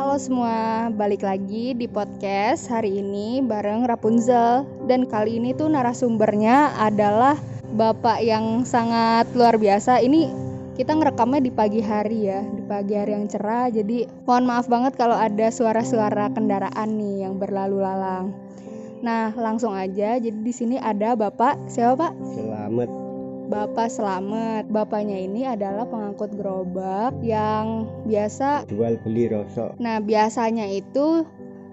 Halo semua, balik lagi di podcast hari ini bareng Rapunzel. Dan kali ini tuh narasumbernya adalah bapak yang sangat luar biasa. Ini kita ngerekamnya di pagi hari ya, di pagi hari yang cerah. Jadi mohon maaf banget kalau ada suara-suara kendaraan nih yang berlalu lalang. Nah langsung aja, jadi di sini ada bapak, siapa pak? Slamet. Bapak Slamet, bapaknya ini adalah pengangkut gerobak yang biasa jual beli rosok. Nah biasanya itu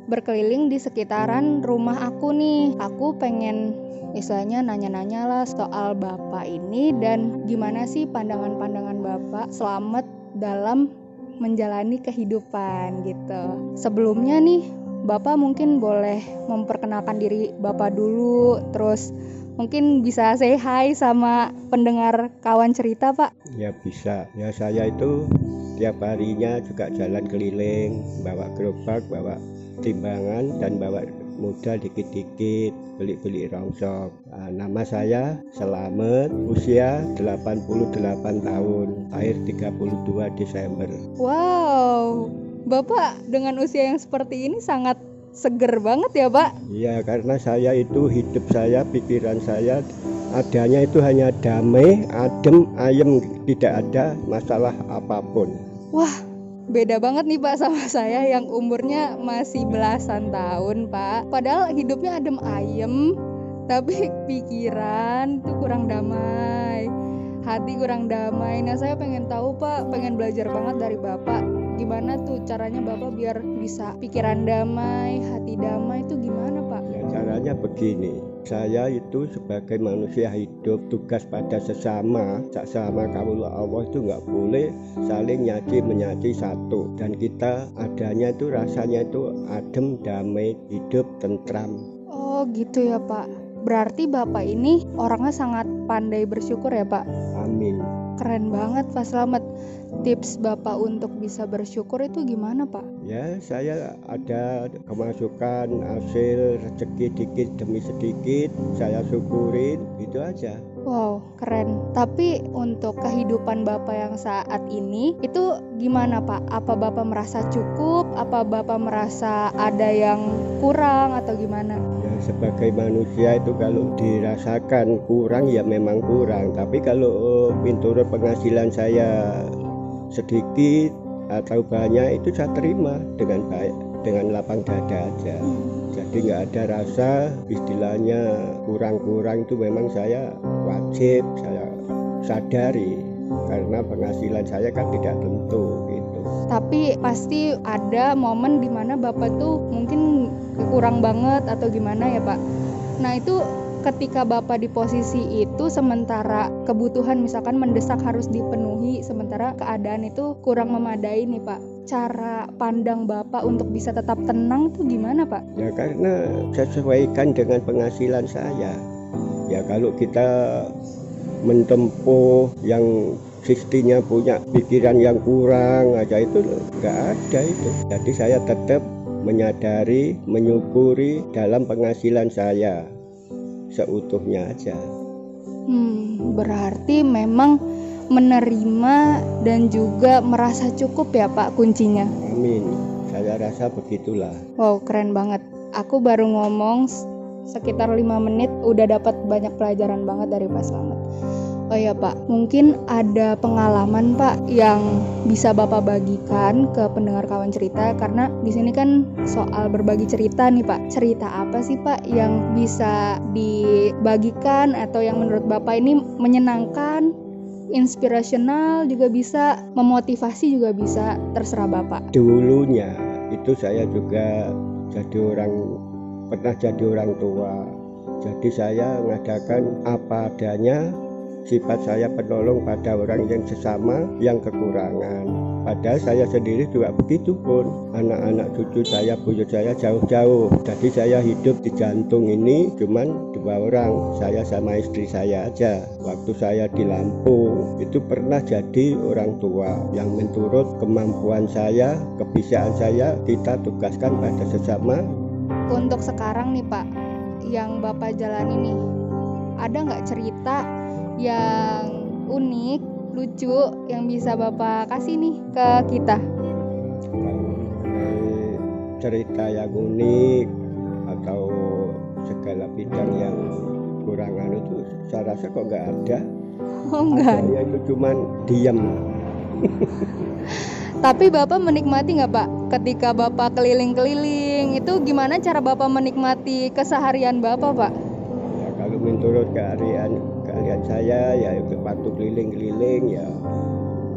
berkeliling di sekitaran rumah aku nih. Aku pengen istilahnya nanya-nanya lah soal bapak ini dan gimana sih pandangan-pandangan bapak Slamet dalam menjalani kehidupan gitu. Sebelumnya nih bapak mungkin boleh memperkenalkan diri bapak dulu, terus mungkin bisa say hi sama pendengar kawan cerita pak? Ya bisa, ya saya itu tiap harinya juga jalan keliling, bawa gerobak, bawa timbangan dan bawa modal dikit-dikit, beli-beli rongsok. Nama saya Slamet, usia 88 tahun, lahir 32 Desember. Wow, bapak dengan usia yang seperti ini sangat seger banget ya pak? Iya, karena saya itu hidup saya, pikiran saya adanya itu hanya damai, adem, ayem, tidak ada masalah apapun. Wah, beda banget nih pak sama saya yang umurnya masih belasan tahun pak. Padahal hidupnya adem ayem, tapi pikiran tuh kurang damai, hati kurang damai. Nah saya pengen tahu pak, pengen belajar banget dari bapak. Gimana tuh caranya bapak biar bisa pikiran damai, hati damai itu gimana pak? Ya, caranya begini, saya itu sebagai manusia hidup tugas pada sesama, sama kaula Allah itu nggak boleh saling nyaci menyaci satu. Dan kita adanya itu rasanya itu adem, damai, hidup, tentram. Oh gitu ya pak, berarti bapak ini orangnya sangat pandai bersyukur ya pak? Amin. Keren banget Pak Slamet. Tips bapak untuk bisa bersyukur itu gimana pak? Ya saya ada kemasukan, hasil, rezeki dikit demi sedikit saya syukurin, itu aja. Wow keren. Tapi untuk kehidupan bapak yang saat ini itu gimana pak? Apa bapak merasa cukup? Apa bapak merasa ada yang kurang atau gimana? Ya sebagai manusia itu kalau dirasakan kurang ya memang kurang. Tapi kalau menurut penghasilan saya sedikit atau banyak itu saya terima dengan baik, dengan lapang dada aja. Jadi nggak ada rasa istilahnya kurang-kurang, itu memang saya wajib, saya sadari karena penghasilan saya kan tidak tentu gitu. Tapi pasti ada momen di mana bapak tuh mungkin kurang banget atau gimana ya pak? Nah itu ketika bapak di posisi itu sementara kebutuhan misalkan mendesak harus dipenuhi sementara keadaan itu kurang memadai nih pak, cara pandang bapak untuk bisa tetap tenang tuh gimana pak? Ya karena sesuaikan dengan penghasilan saya. Ya kalau kita menempuh yang sistemnya punya pikiran yang kurang aja itu nggak ada itu. Jadi saya tetap menyadari, menyukuri dalam penghasilan saya seutuhnya aja. Berarti memang menerima dan juga merasa cukup ya pak kuncinya? Amin, saya rasa begitulah. Wow keren banget. Aku baru ngomong sekitar 5 menit udah dapat banyak pelajaran banget dari Pak Slamet. Oh ya pak, mungkin ada pengalaman pak yang bisa bapak bagikan ke pendengar kawan cerita, karena di sini kan soal berbagi cerita nih pak. Cerita apa sih pak yang bisa dibagikan atau yang menurut bapak ini menyenangkan, inspirational juga bisa, memotivasi juga bisa, terserah bapak. Dulunya itu saya juga pernah jadi orang tua. Jadi saya mengadakan apa adanya, sifat saya penolong pada orang yang sesama yang kekurangan. Padahal saya sendiri juga begitu pun. Anak-anak cucu saya, buyut saya jauh-jauh. Jadi saya hidup di jantung ini cuman 2 orang, saya sama istri saya aja. Waktu saya di Lampung itu pernah jadi orang tua yang menurut kemampuan saya, kebisaan saya kita tugaskan pada sesama. Untuk sekarang nih pak, yang bapak jalani nih, ada nggak cerita yang unik, lucu yang bisa bapak kasih nih ke kita? cerita yang unik atau segala bidang yang kurangan itu saya rasa kok nggak ada. Oh, enggak. Adanya itu cuman diam. Tapi Bapak menikmati nggak Pak? Ketika Bapak keliling-keliling itu gimana cara Bapak menikmati keseharian Bapak Pak? Ya, kalau menurut keharian saya ya waktu keliling-keliling ya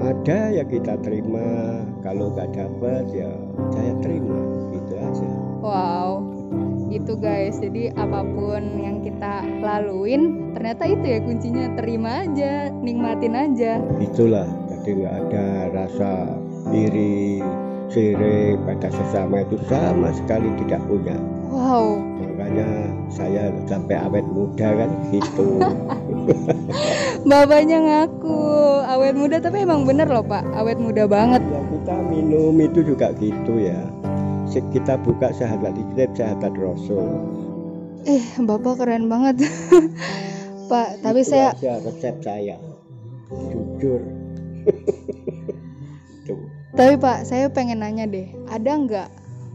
ada ya kita terima, kalau nggak dapat ya saya terima, gitu aja. Wow, gitu guys. Jadi apapun yang kita laluin ternyata itu ya kuncinya, terima aja, nikmatin aja. Itulah, jadi nggak ada rasa iri, sirik pada sesama, itu sama sekali tidak punya. Wow. Makanya saya sampai awet muda kan gitu. Bapaknya ngaku awet muda, tapi emang bener loh Pak, awet muda banget. Ya, kita minum itu juga gitu ya, kita buka sahabat Islam, sahabat Rasul. Bapak keren banget. Pak, tapi itu saya resep saya jujur. Tuh. Tapi Pak, saya pengen nanya deh, ada nggak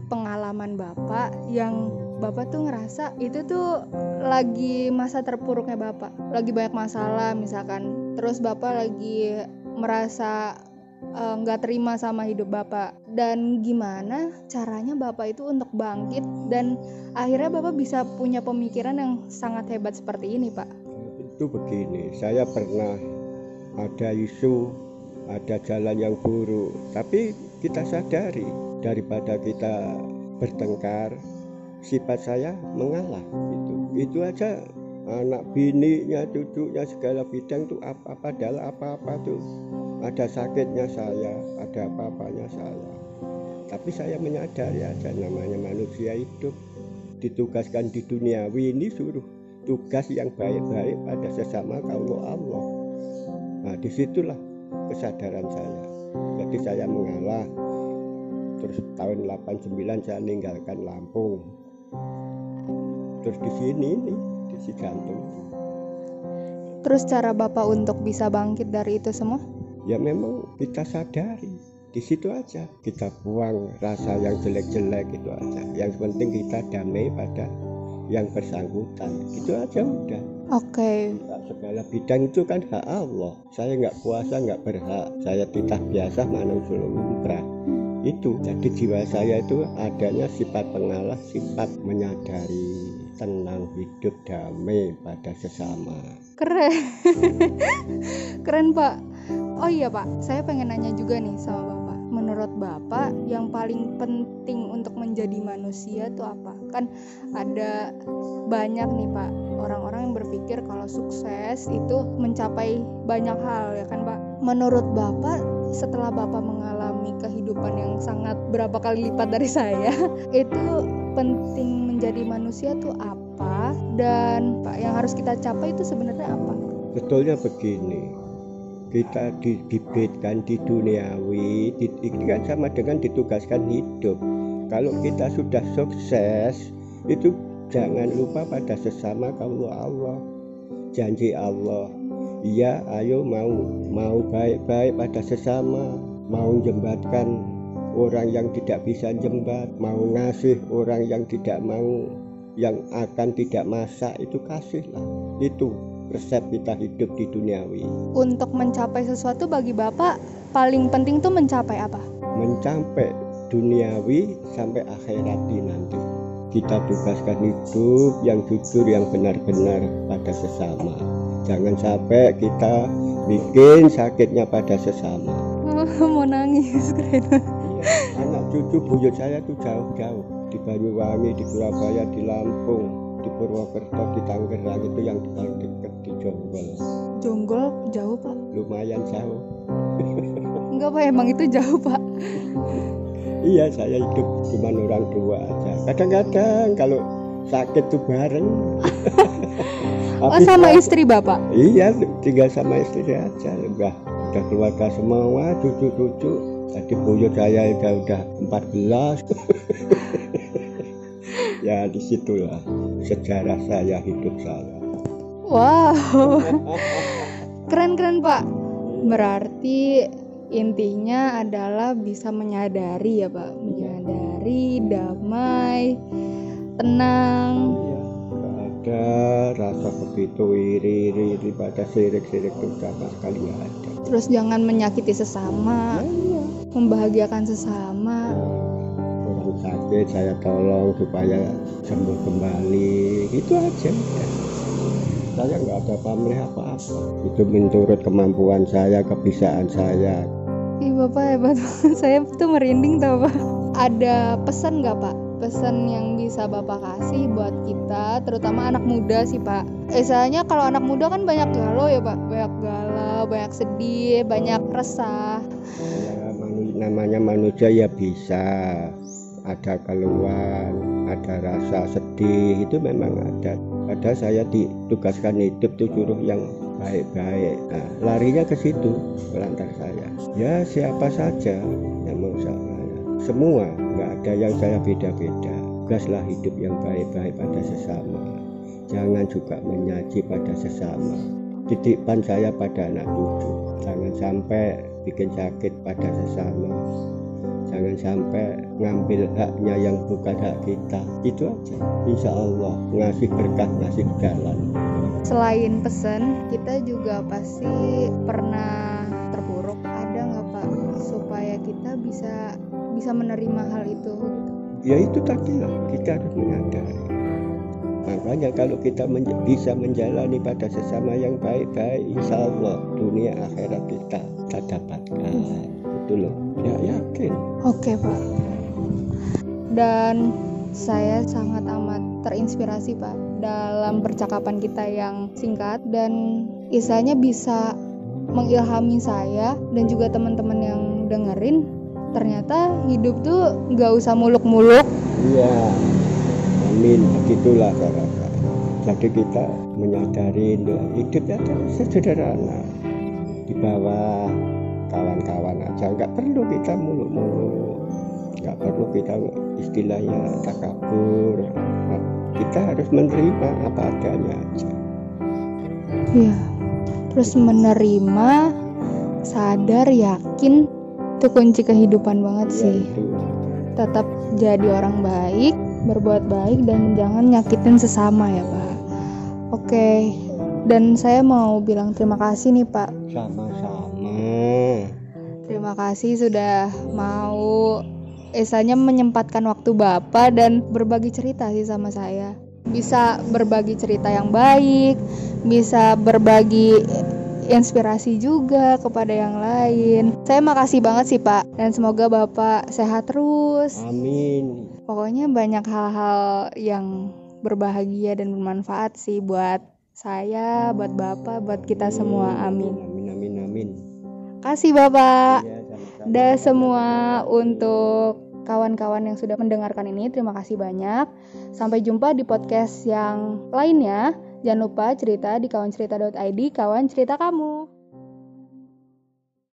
pengalaman Bapak yang Bapak tuh ngerasa itu tuh lagi masa terpuruknya Bapak, lagi banyak masalah misalkan, terus Bapak lagi merasa nggak terima sama hidup Bapak, dan gimana caranya Bapak itu untuk bangkit dan akhirnya Bapak bisa punya pemikiran yang sangat hebat seperti ini Pak? Itu begini, saya pernah ada isu, ada jalan yang buruk, tapi kita sadari daripada kita bertengkar, sifat saya mengalah gitu. Itu aja, anak bininya, cucunya, segala bidang tuh apa-apa, adalah apa-apa tuh ada sakitnya saya, ada apa-apanya saya. Tapi saya menyadari aja, namanya manusia hidup, ditugaskan di duniawi ini suruh tugas yang baik-baik pada sesama kaum Allah. Nah, disitulah kesadaran saya. Jadi saya mengalah. Terus tahun 89 saya meninggalkan Lampung. Terus di sini ini, di Cijantung. Terus cara Bapak untuk bisa bangkit dari itu semua? Ya memang kita sadari, di situ aja. Kita buang rasa yang jelek-jelek itu aja. Yang penting kita damai pada yang bersangkutan. Itu aja udah. Oke. Segala bidang itu kan hak Allah. Saya nggak puasa nggak berhak. Saya titah biasa manungsul umrah. Itu, jadi jiwa saya itu adanya sifat pengalah, sifat menyadari, tenang, hidup, damai pada sesama. Keren. Keren Pak. Oh iya Pak, saya pengen nanya juga nih sama Bapak, menurut Bapak yang paling penting untuk menjadi manusia itu apa? Kan ada banyak nih Pak, orang-orang yang berpikir kalau sukses itu mencapai banyak hal ya kan Pak. Menurut Bapak, setelah Bapak mengalami kehidupan yang sangat berapa kali lipat dari saya, itu penting menjadi manusia itu apa? Dan Pak, yang harus kita capai itu sebenarnya apa? Betulnya begini, kita dibibitkan di duniawi, itu kan sama dengan ditugaskan hidup. Kalau kita sudah sukses, itu jangan lupa pada sesama kaum Allah, janji Allah. Iya, ayo mau baik-baik pada sesama, mau jembatkan orang yang tidak bisa jembat, mau ngasih orang yang tidak mau, yang akan tidak masak, itu kasihlah. Itu resep kita hidup di duniawi. Untuk mencapai sesuatu bagi Bapak, paling penting tuh mencapai apa? Mencapai duniawi sampai akhirat nanti. Kita tugaskan hidup yang jujur, yang benar-benar pada sesama. Jangan sampai kita bikin sakitnya pada sesama. Mau nangis kayaknya. Anak cucu buyut saya tuh jauh-jauh, di Banyuwangi, di Kulabaya, di Lampung, di Purwokerto, di Tanggerang, itu yang paling dekat di Jonggol. Jonggol jauh Pak? Lumayan jauh. Enggak Pak, emang itu jauh Pak. Iya, saya hidup cuma orang dua aja. Kadang-kadang kalau sakit tuh bareng. Oh, sama istri Bapak? Iya, tinggal sama istri aja. Udah keluarga semua, cucu-cucu. Tadi buyut saya udah 14. Ya, disitulah sejarah saya, hidup saya. Wow, keren-keren Pak. Berarti Intinya adalah bisa menyadari ya Pak, menyadari, damai, tenang. Ada rasa begitu iri pada sirik-sirik itu sama sekali ada. Terus jangan menyakiti sesama, membahagiakan sesama. Orang sakit saya tolong supaya sembuh kembali, itu aja. Saya nggak ada pamrih apa-apa. Itu menurut kemampuan saya, kebisaan saya. Ih Bapak hebat banget, saya tuh merinding tau Pak. Ada pesan nggak Pak? Pesan yang bisa Bapak kasih buat kita, terutama anak muda sih Pak. Soalnya kalau anak muda kan banyak galau ya Pak. Banyak galau, banyak sedih, banyak resah. Ya, namanya manusia ya bisa. Ada keluhan, ada rasa sedih, itu memang ada. Padahal saya ditugaskan hidup itu suruh yang baik-baik. Nah, larinya ke situ, lantar saya. Ya siapa saja yang mau saya. Semua, nggak ada yang saya beda-beda. Tugaslah hidup yang baik-baik pada sesama. Jangan juga menyaji pada sesama. Titipan saya pada anak cucu. Jangan sampai bikin sakit pada sesama. Jangan sampai ngambil haknya yang bukan hak kita. Itu aja. Insya Allah ngasih berkat, ngasih jalan. Selain pesan, kita juga pasti pernah terpuruk. Ada nggak Pak supaya kita bisa menerima hal itu? Ya itu tadi lah. Kita harus menyadari. Makanya kalau kita bisa menjalani pada sesama yang baik-baik, insya Allah dunia akhirat kita dapatkan. Itu loh. Ya yakin. Oke Pak. Dan saya sangat amat terinspirasi Pak dalam percakapan kita yang singkat dan istilahnya bisa mengilhami saya dan juga teman-teman yang dengerin. Ternyata hidup tuh gak usah muluk-muluk. Iya. Amin. Begitulah cara. Jadi kita menyadari hidupnya sederhana. Di bawah kawan-kawan aja, nggak perlu kita muluk-muluk, nggak perlu kita istilahnya takabur. Kita harus menerima apa adanya aja. Iya, terus menerima, sadar, yakin, itu kunci kehidupan banget sih. Ya, tetap jadi orang baik, berbuat baik dan jangan nyakitin sesama ya Pak. Oke, dan saya mau bilang terima kasih nih Pak. Sama-sama. Terima kasih sudah mau istilahnya menyempatkan waktu Bapak dan berbagi cerita sih sama saya. Bisa berbagi cerita yang baik, bisa berbagi inspirasi juga kepada yang lain. Saya makasih banget sih Pak, dan semoga Bapak sehat terus. Amin. Pokoknya banyak hal-hal yang berbahagia dan bermanfaat sih buat saya, buat Bapak, buat kita semua. Amin. Kasih Bapak dan semua untuk kawan-kawan yang sudah mendengarkan ini. Terima kasih banyak. Sampai jumpa di podcast yang lainnya. Jangan lupa cerita di kawancerita.id, kawan cerita kamu.